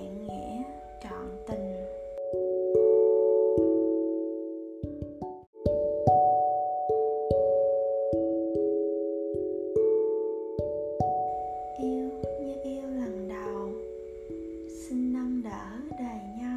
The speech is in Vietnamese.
Vẹn nghĩa trọn tình. Yêu như yêu lần đầu, xin nâng đỡ đời nhau.